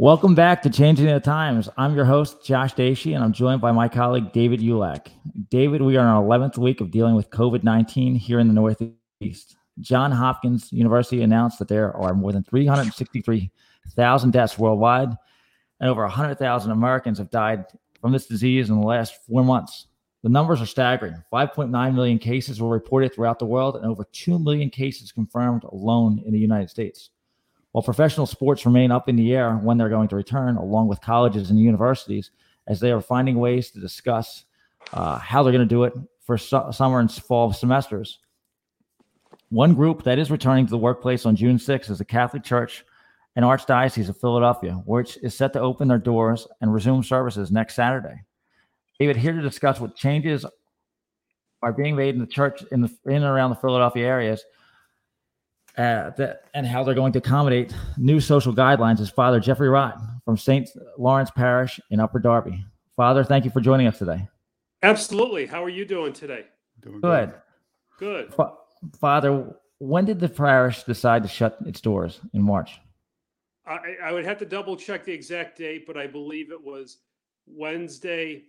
Welcome back to Changing the Times. I'm your host, Josh Dashi, and I'm joined by my colleague, David Ullack. David, we are in our 11th week of dealing with COVID-19 here in the Northeast. Johns Hopkins University announced that there are more than 363,000 deaths worldwide, and over 100,000 Americans have died from this disease in the last 4 months. The numbers are staggering. 5.9 million cases were reported throughout the world, and over 2 million cases confirmed alone in the United States. While professional sports remain up in the air when they're going to return, along with colleges and universities, as they are finding ways to discuss how they're going to do it for summer and fall semesters. One group that is returning to the workplace on June 6th is the Catholic Church and Archdiocese of Philadelphia, which is set to open their doors and resume services next Saturday. David, here to discuss what changes are being made in the church in and around the Philadelphia areas, and how they're going to accommodate new social guidelines is Father Jeffrey Rott from St. Lawrence Parish in Upper Darby. Father, thank you for joining us today. Absolutely. How are you doing today? Doing good. Good. Father, when did the parish decide to shut its doors in March? I would have to double check the exact date, but I believe it was Wednesday,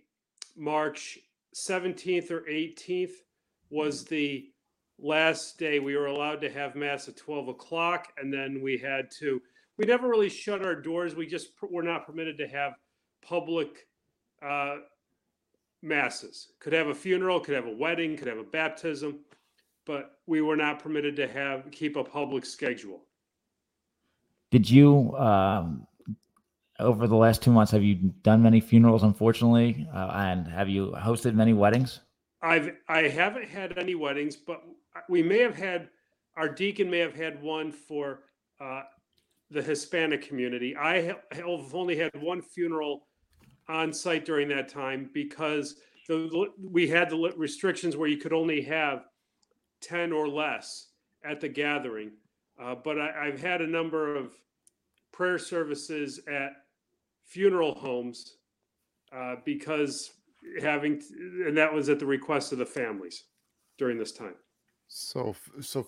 March 17th or 18th was the last day. We were allowed to have mass at 12 o'clock, and then we never really shut our doors. We just were not permitted to have public masses. Could have a funeral, could have a wedding, could have a baptism, but we were not permitted to keep a public schedule. Did you, over the last 2 months, have you done many funerals, unfortunately, and have you hosted many weddings? I haven't had any weddings, but we may have had, our deacon may have had one for the Hispanic community. I have only had one funeral on site during that time because we had the restrictions where you could only have 10 or less at the gathering. But I've had a number of prayer services at funeral homes because and that was at the request of the families during this time. So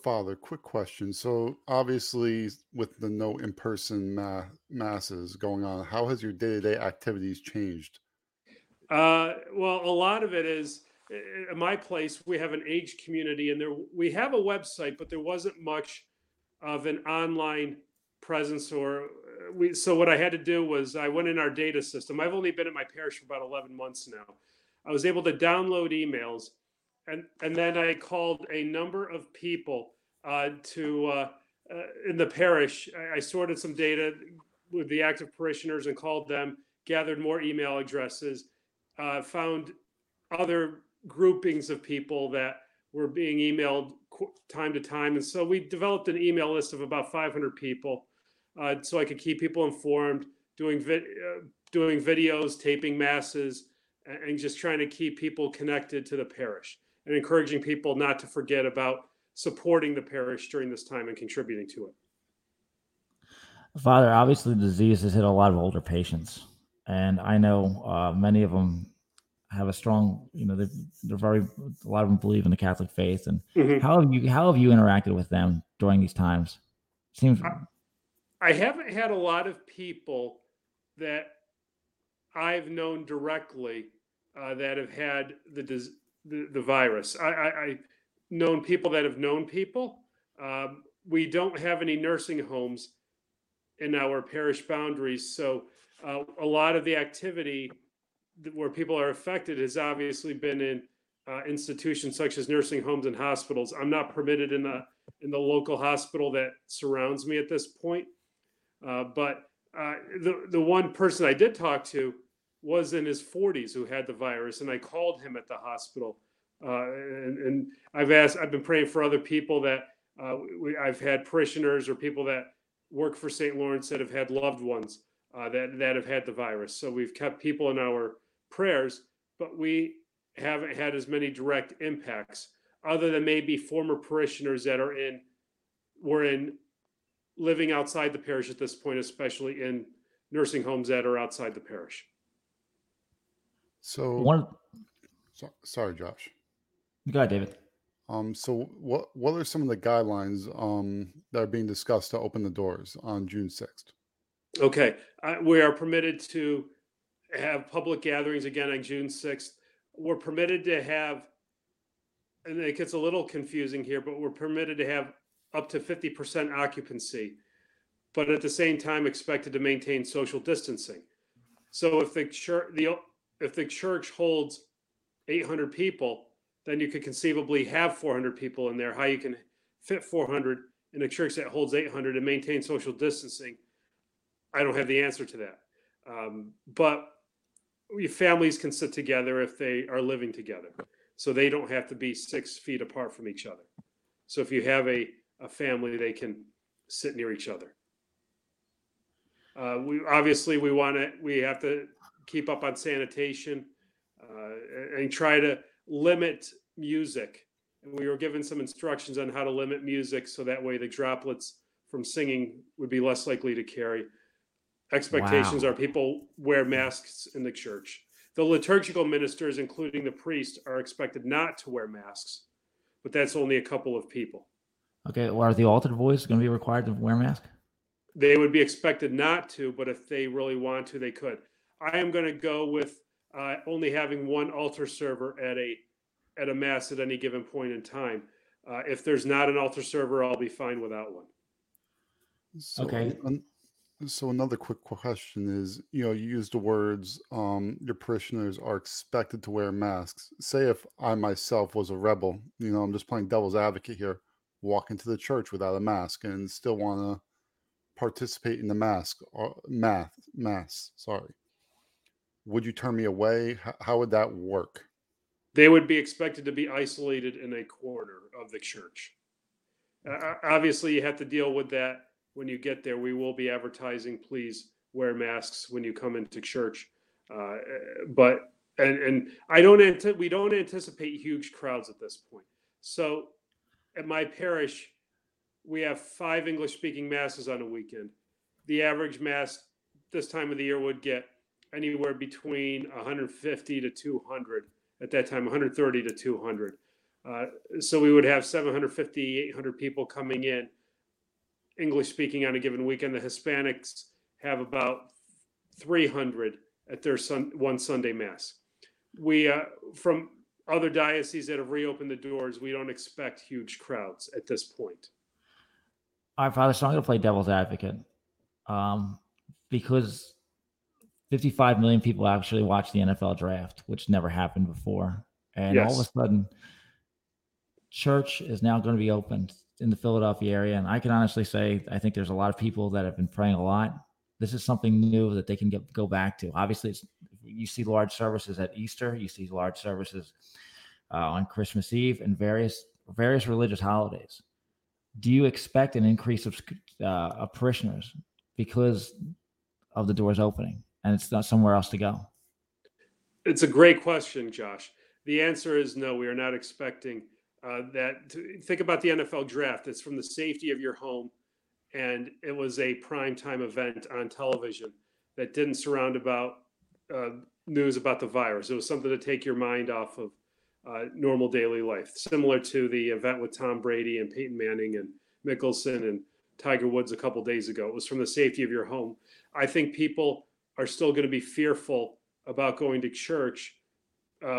Father, quick question. So obviously with the no in-person masses going on, how has your day-to-day activities changed? Well, a lot of it is, at my place, we have an aged community, and there we have a website, but there wasn't much of an online presence so what I had to do was I went in our data system. I've only been at my parish for about 11 months now. I was able to download emails, and then I called a number of people in the parish. I sorted some data with the active parishioners and called them, gathered more email addresses, found other groupings of people that were being emailed time to time. And so we developed an email list of about 500 people. So I could keep people informed, doing videos, taping masses, and just trying to keep people connected to the parish and encouraging people not to forget about supporting the parish during this time and contributing to it. Father, obviously the disease has hit a lot of older patients, and I know many of them have a strong, a lot of them believe in the Catholic faith. And mm-hmm. how have you interacted with them during these times? I haven't had a lot of people that I've known directly that have had the virus. I've known people that have known people. We don't have any nursing homes in our parish boundaries, so a lot of the activity where people are affected has obviously been in institutions such as nursing homes and hospitals. I'm not permitted in the local hospital that surrounds me at this point. But the one person I did talk to was in his 40s who had the virus, and I called him at the hospital. And I've been praying for other people that I've had parishioners or people that work for St. Lawrence that have had loved ones that have had the virus. So we've kept people in our prayers, but we haven't had as many direct impacts other than maybe former parishioners that were living outside the parish at this point, especially in nursing homes that are outside the parish. Sorry, Josh. Go ahead, David. So what are some of the guidelines that are being discussed to open the doors on June 6th? Okay, we are permitted to have public gatherings again on June 6th. We're permitted to have, and it gets a little confusing here, but we're permitted to have up to 50% occupancy, but at the same time expected to maintain social distancing. So if the church, holds 800 people, then you could conceivably have 400 people in there. How you can fit 400 in a church that holds 800 and maintain social distancing, I don't have the answer to that. But families can sit together if they are living together. So they don't have to be 6 feet apart from each other. So if you have a family, they can sit near each other. We have to keep up on sanitation and try to limit music. And we were given some instructions on how to limit music so that way the droplets from singing would be less likely to carry. Expectations are people wear masks in the church. The liturgical ministers, including the priest, are expected not to wear masks, but that's only a couple of people. Okay, well, are the altar boys going to be required to wear a mask? They would be expected not to, but if they really want to, they could. I am going to go with only having one altar server at a mass at any given point in time. If there's not an altar server, I'll be fine without one. So, okay. So another quick question is, you used the words your parishioners are expected to wear masks. Say if I myself was a rebel, I'm just playing devil's advocate here, walk into the church without a mask and still want to participate in the mass. Would you turn me away? How would that work? They would be expected to be isolated in a corner of the church. Obviously, you have to deal with that when you get there. We will be advertising, please wear masks when you come into church. We don't anticipate huge crowds at this point. So at my parish, we have 5 English-speaking masses on a weekend. The average mass this time of the year would get anywhere between 150 to 200. At that time, 130 to 200. So we would have 750, 800 people coming in, English-speaking on a given weekend. The Hispanics have about 300 at their one Sunday mass. We, from other dioceses that have reopened the doors, we don't expect huge crowds at this point. All right, Father, so I'm going to play devil's advocate because 55 million people actually watch the NFL draft, which never happened before. And yes, all of a sudden, church is now going to be opened in the Philadelphia area. And I can honestly say I think there's a lot of people that have been praying a lot. This is something new that they can go back to. Obviously, you see large services at Easter. You see large services on Christmas Eve and various religious holidays. Do you expect an increase of parishioners because of the doors opening and it's not somewhere else to go? It's a great question, Josh. The answer is no, we are not expecting that. Think about the NFL draft. It's from the safety of your home, and it was a primetime event on television that didn't surround about news about the virus. It was something to take your mind off of normal daily life, similar to the event with Tom Brady and Peyton Manning and Mickelson and Tiger Woods a couple days ago. It was from the safety of your home. I think people are still going to be fearful about going to church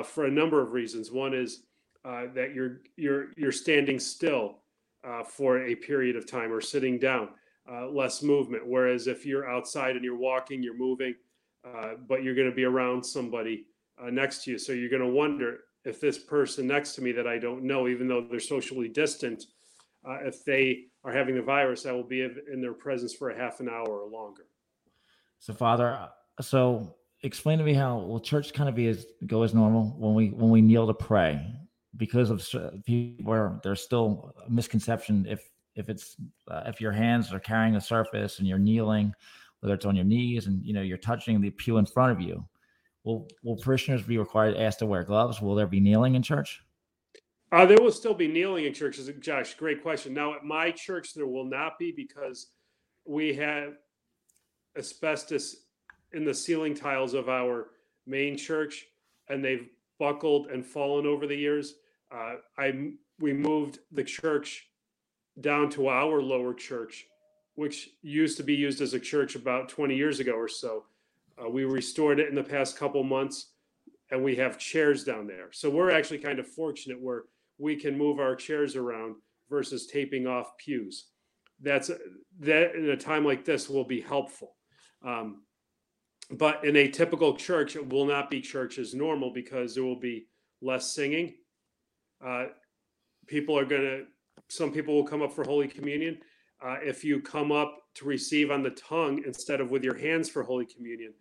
for a number of reasons. One is that you're standing still for a period of time or sitting down, less movement. Whereas if you're outside and you're walking, you're moving, but you're going to be around somebody next to you. So you're going to wonder if this person next to me that I don't know, even though they're socially distant, if they are having the virus, I will be in their presence for a half an hour or longer. So, Father, explain to me how will church kind of go as normal when we kneel to pray because of people where there's still a misconception if it's if your hands are carrying a surface and you're kneeling, whether it's on your knees and you're touching the pew in front of you. Will parishioners be required asked to wear gloves? Will there be kneeling in church? There will still be kneeling in churches. Josh, great question. Now, at my church, there will not be because we have asbestos in the ceiling tiles of our main church, and they've buckled and fallen over the years. We moved the church down to our lower church which used to be used as a church about 20 years ago or so. We restored it in the past couple months, and we have chairs down there. So we're actually kind of fortunate where we can move our chairs around versus taping off pews. That in a time like this will be helpful. But in a typical church, it will not be church as normal because there will be less singing. Some people will come up for Holy Communion. If you come up to receive on the tongue instead of with your hands for Holy Communion,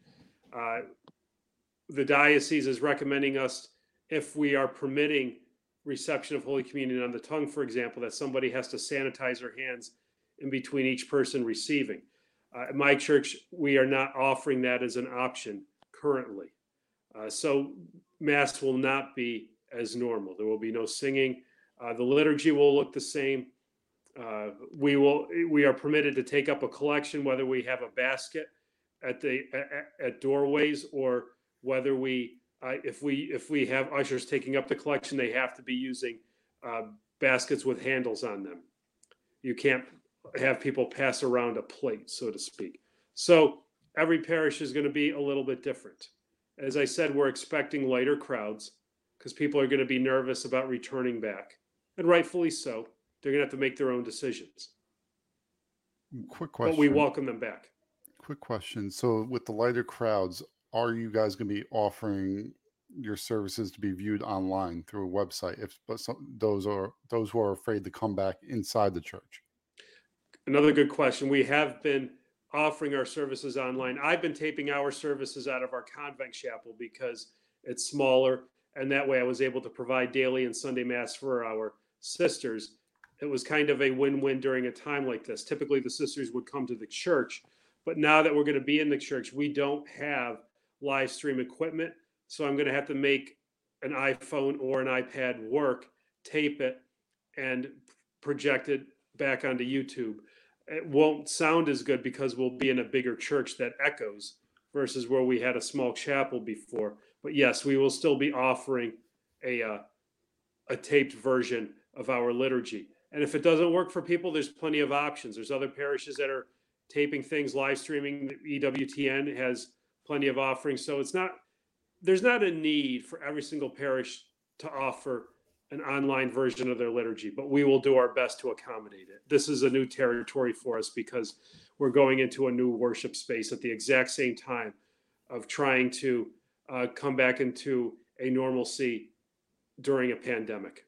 the diocese is recommending us, if we are permitting reception of Holy Communion on the tongue, for example, that somebody has to sanitize their hands in between each person receiving. At my church, we are not offering that as an option currently. So Mass will not be as normal. There will be no singing. The liturgy will look the same. We are permitted to take up a collection, whether we have a basket at doorways or whether we, if we have ushers taking up the collection, they have to be using baskets with handles on them. You can't have people pass around a plate, so to speak. So every parish is going to be a little bit different. As I said, we're expecting lighter crowds because people are going to be nervous about returning back, and rightfully so. They're going to have to make their own decisions. Quick question. But we welcome them back. Quick question. So with the lighter crowds, are you guys going to be offering your services to be viewed online through a website those who are afraid to come back inside the church? Another good question. We have been offering our services online. I've been taping our services out of our convent chapel because it's smaller, and that way I was able to provide daily and Sunday Mass for our sisters. It was kind of a win-win during a time like this. Typically, the sisters would come to the church, but now that we're going to be in the church, we don't have live stream equipment, so I'm going to have to make an iPhone or an iPad work, tape it, and project it back onto YouTube. It won't sound as good because we'll be in a bigger church that echoes versus where we had a small chapel before. But yes, we will still be offering a taped version of our liturgy. And if it doesn't work for people, there's plenty of options. There's other parishes that are taping things, live streaming. EWTN has plenty of offerings. So there's not a need for every single parish to offer an online version of their liturgy, but we will do our best to accommodate it. This is a new territory for us because we're going into a new worship space at the exact same time of trying to come back into a normalcy during a pandemic.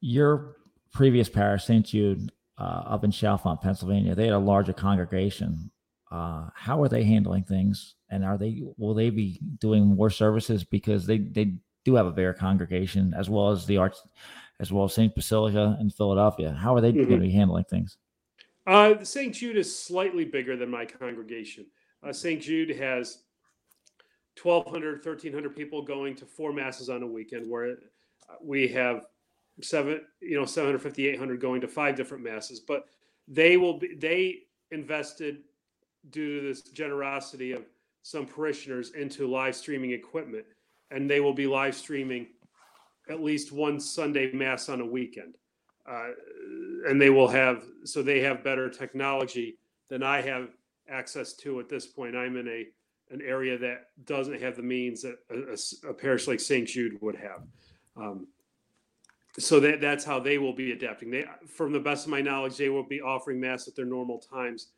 Your previous parish, St. Jude, up in Chalfont, Pennsylvania, they had a larger congregation. How are they handling things, and will they be doing more services because they do have a bigger congregation, as well as St. Basilica in Philadelphia? How are they going to be handling things? St. Jude is slightly bigger than my congregation. St. Jude has 1,200, 1,300 people going to four masses on a weekend, where we have 750, 800 going to five different masses, but they invested, due to this generosity of some parishioners, into live streaming equipment, and they will be live streaming at least one Sunday Mass on a weekend. And they have better technology than I have access to at this point. I'm in an area that doesn't have the means that a parish like St. Jude would have. So that's how they will be adapting. They, from the best of my knowledge, they will be offering Mass at their normal times,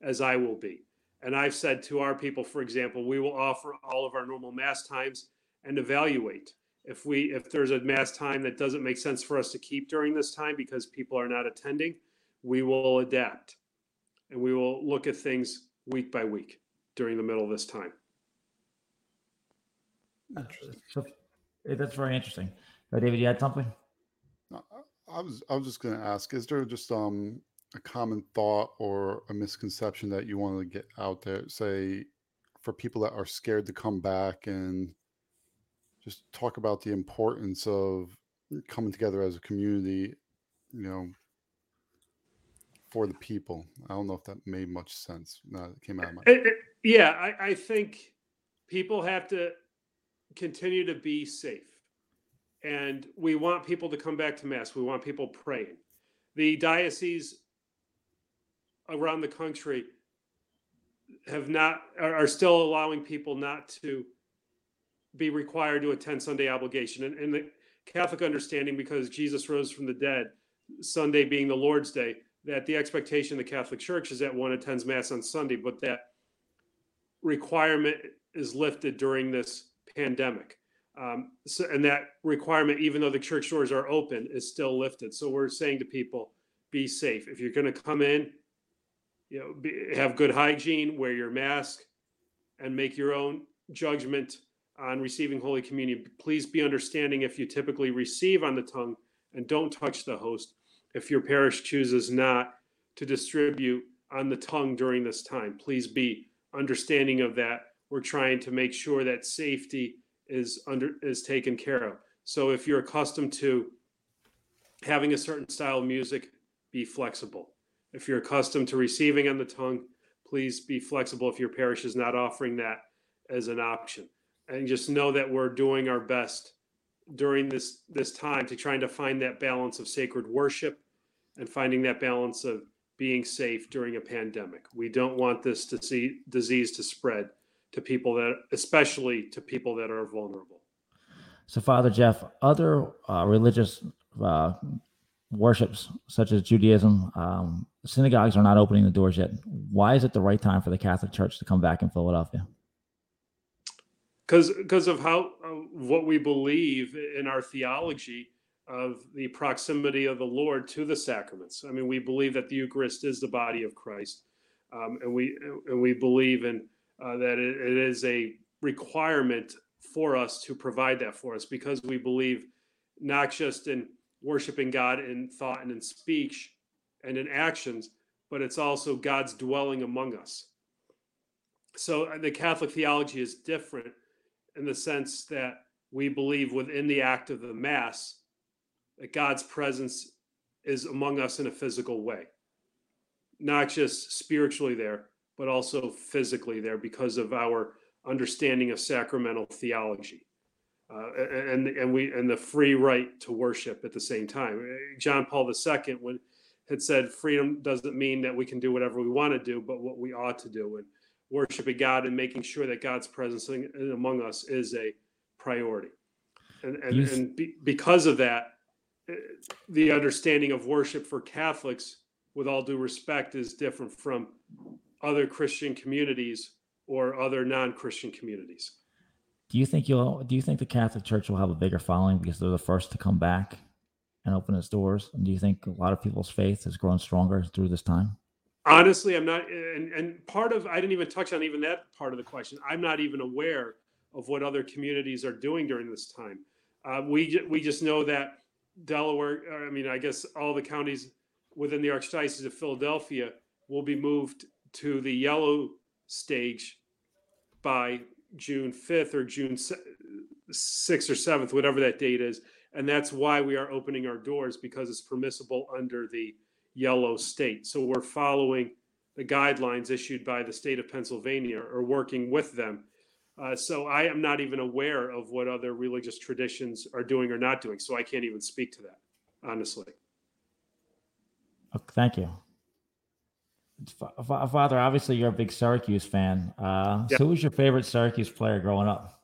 as I will be. And I've said to our people, for example, we will offer all of our normal Mass times and evaluate. If there's a Mass time that doesn't make sense for us to keep during this time because people are not attending, we will adapt. And we will look at things week by week during the middle of this time. That's very interesting. David, you had something? I was just going to ask, is there just a common thought or a misconception that you want to get out there, say, for people that are scared to come back, and just talk about the importance of coming together as a community, for the people? I don't know if that made much sense. No, it came out of my head. Yeah, I think people have to continue to be safe. And we want people to come back to Mass. We want people praying. The diocese around the country have not, are still allowing people not to be required to attend Sunday obligation. And the Catholic understanding, because Jesus rose from the dead, Sunday being the Lord's Day, that the expectation of the Catholic Church is that one attends Mass on Sunday, but that requirement is lifted during this pandemic. And that requirement, even though the church doors are open, is still lifted. So we're saying to people, be safe. If you're going to come in, you know, have good hygiene, wear your mask, and make your own judgment on receiving Holy Communion. Please be understanding if you typically receive on the tongue, and don't touch the host if your parish chooses not to distribute on the tongue during this time. Please be understanding of that. We're trying to make sure that safety is taken care of. So if you're accustomed to having a certain style of music, be flexible. If you're accustomed to receiving on the tongue, please be flexible if your parish is not offering that as an option. And just know that we're doing our best during this time to trying to find that balance of sacred worship and finding that balance of being safe during a pandemic. We don't want this disease to spread to people that, especially to people that are vulnerable. So Father Jeff, other religious worships such as Judaism, synagogues are not opening the doors yet. Why is it the right time for the Catholic Church to come back in Philadelphia? Because of how what we believe in our theology of the proximity of the Lord to the sacraments. I mean, we believe that the Eucharist is the body of Christ, and we believe in that it is a requirement for us to provide that for us, because we believe not just in worshiping God in thought and in speech and in actions, but it's also God's dwelling among us. So the Catholic theology is different in the sense that we believe within the act of the Mass that God's presence is among us in a physical way, not just spiritually there, but also physically there, because of our understanding of sacramental theology and the free right to worship at the same time. John Paul II had said, freedom doesn't mean that we can do whatever we want to do, but what we ought to do. And worshiping God and making sure that God's presence in among us is a priority. Because of that, the understanding of worship for Catholics, with all due respect, is different from other Christian communities or other non-Christian communities. Do you think the Catholic Church will have a bigger following because they're the first to come back and open its doors? And do you think a lot of people's faith has grown stronger through this time? Honestly, I'm not, and part of, I didn't even touch on even that part of the question. I'm not even aware of what other communities are doing during this time. We just know that Delaware, I mean, I guess all the counties within the Archdiocese of Philadelphia will be moved to the yellow stage by June 5th or June 6th or 7th, whatever that date is. And that's why we are opening our doors, because it's permissible under the yellow state. So we're following the guidelines issued by the state of Pennsylvania, or working with them. So I am not even aware of what other religious traditions are doing or not doing. So I can't even speak to that, honestly. Okay, thank you. Father, obviously you're a big Syracuse fan. Yep. So who was your favorite Syracuse player growing up?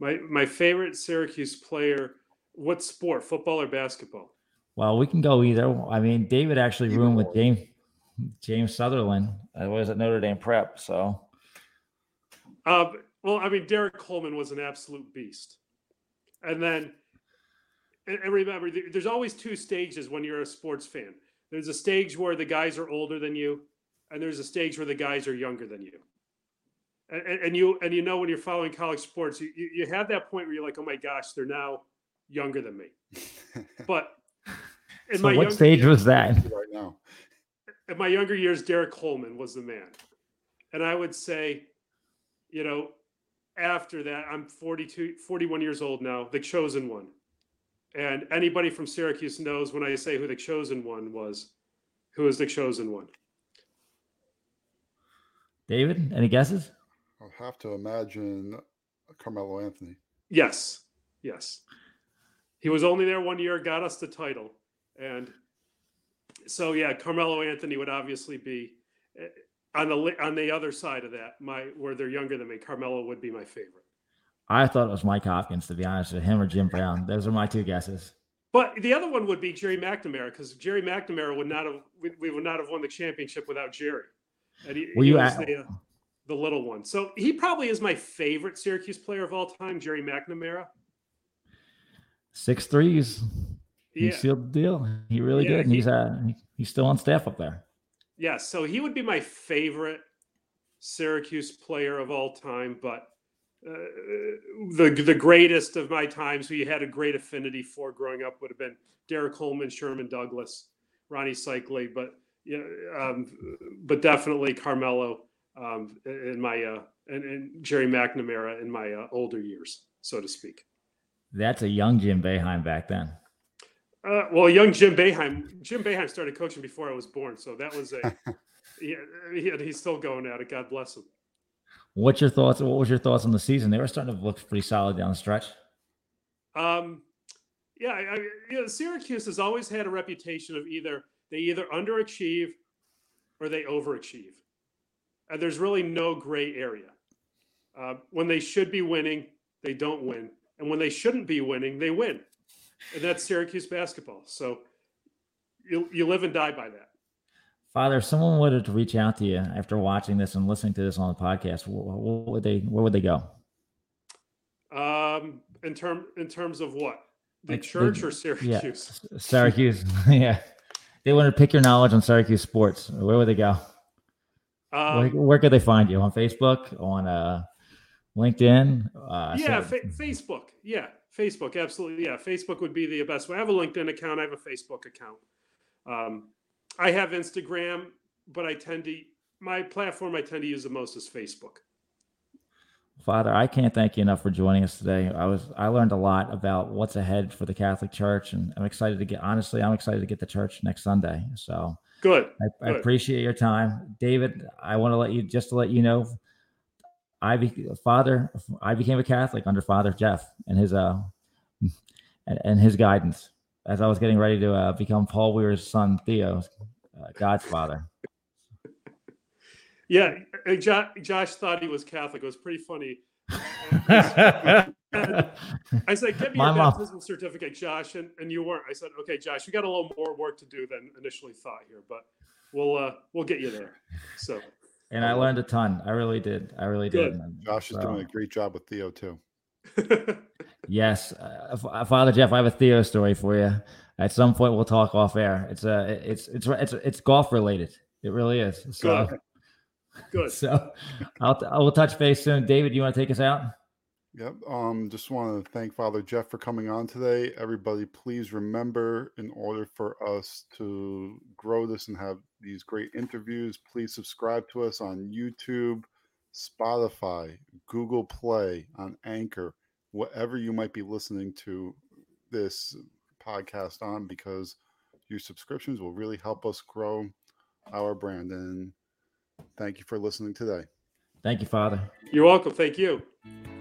My favorite Syracuse player, what sport, football or basketball? Well, we can go either. I mean, David actually roomed with James Sutherland. I was at Notre Dame Prep, so. Well, I mean, Derek Coleman was an absolute beast. And then, and remember, there's always two stages when you're a sports fan. There's a stage where the guys are older than you, and there's a stage where the guys are younger than you. And you know, when you're following college sports, you have that point where you're like, oh my gosh, they're now younger than me. But. So what stage was that? Right now. In my younger years, Derek Coleman was the man. And I would say, you know, after that, I'm 41 years old now, the chosen one. And anybody from Syracuse knows when I say who the chosen one was, who is the chosen one? David, any guesses? I'll have to imagine Carmelo Anthony. Yes. He was only there 1 year, got us the title. And so, yeah, Carmelo Anthony would obviously be on the other side of that, where they're younger than me, Carmelo would be my favorite. I thought it was Mike Hopkins, to be honest with him, or Jim Brown. Those are my two guesses. But the other one would be Jerry McNamara, because Jerry McNamara would not have won the championship without Jerry. And he was the little one. So he probably is my favorite Syracuse player of all time, Jerry McNamara. 6 threes. Yeah. He sealed the deal. He really did. And he's still on staff up there. Yeah, so he would be my favorite Syracuse player of all time, but the greatest of my times, who you had a great affinity for growing up, would have been Derek Coleman, Sherman Douglas, Ronnie Cikley, but definitely Carmelo and Jerry McNamara in my older years, so to speak. That's a young Jim Boeheim back then. Young Jim Boeheim. Jim Boeheim started coaching before I was born, so that was he's still going at it. God bless him. What's your thoughts? What was your thoughts on the season? They were starting to look pretty solid down the stretch. Syracuse has always had a reputation of either underachieve or they overachieve, and there's really no gray area. When they should be winning, they don't win, and when they shouldn't be winning, they win. And that's Syracuse basketball. So you live and die by that. Father, if someone wanted to reach out to you after watching this and listening to this on the podcast, where would they go? In terms of what? The church or Syracuse? Yeah, Syracuse. Yeah. They want to pick your knowledge on Syracuse sports. Where would they go? Where could they find you? On Facebook? On LinkedIn? Facebook. Yeah. Facebook, absolutely. Yeah, Facebook would be the best way. I have a LinkedIn account. I have a Facebook account. I have Instagram, but my platform I tend to use the most is Facebook. Father, I can't thank you enough for joining us today. I learned a lot about what's ahead for the Catholic Church, and I'm excited to get to church next Sunday. So good. I appreciate your time. David, I want to let you know, I became a Catholic under Father Jeff and his guidance as I was getting ready to become Paul Weir's son, Theo, God's father. Yeah, Josh thought he was Catholic. It was pretty funny. I said, "Give me your baptismal certificate, Josh," and you weren't. I said, "Okay, Josh, you got a little more work to do than initially thought here, but we'll get you there." So. And I learned a ton. I really did. Josh is doing a great job with Theo, too. Yes. Father Jeff, I have a Theo story for you. At some point, we'll talk off air. It's golf related. It really is. So, good. So I will touch base soon. David, you want to take us out? Yep. Just want to thank Father Jeff for coming on today. Everybody, please remember, in order for us to grow this and have these great interviews, please subscribe to us on YouTube, Spotify, Google Play, on Anchor, whatever you might be listening to this podcast on, because your subscriptions will really help us grow our brand. And thank you for listening today. Thank you, Father. You're welcome. Thank you.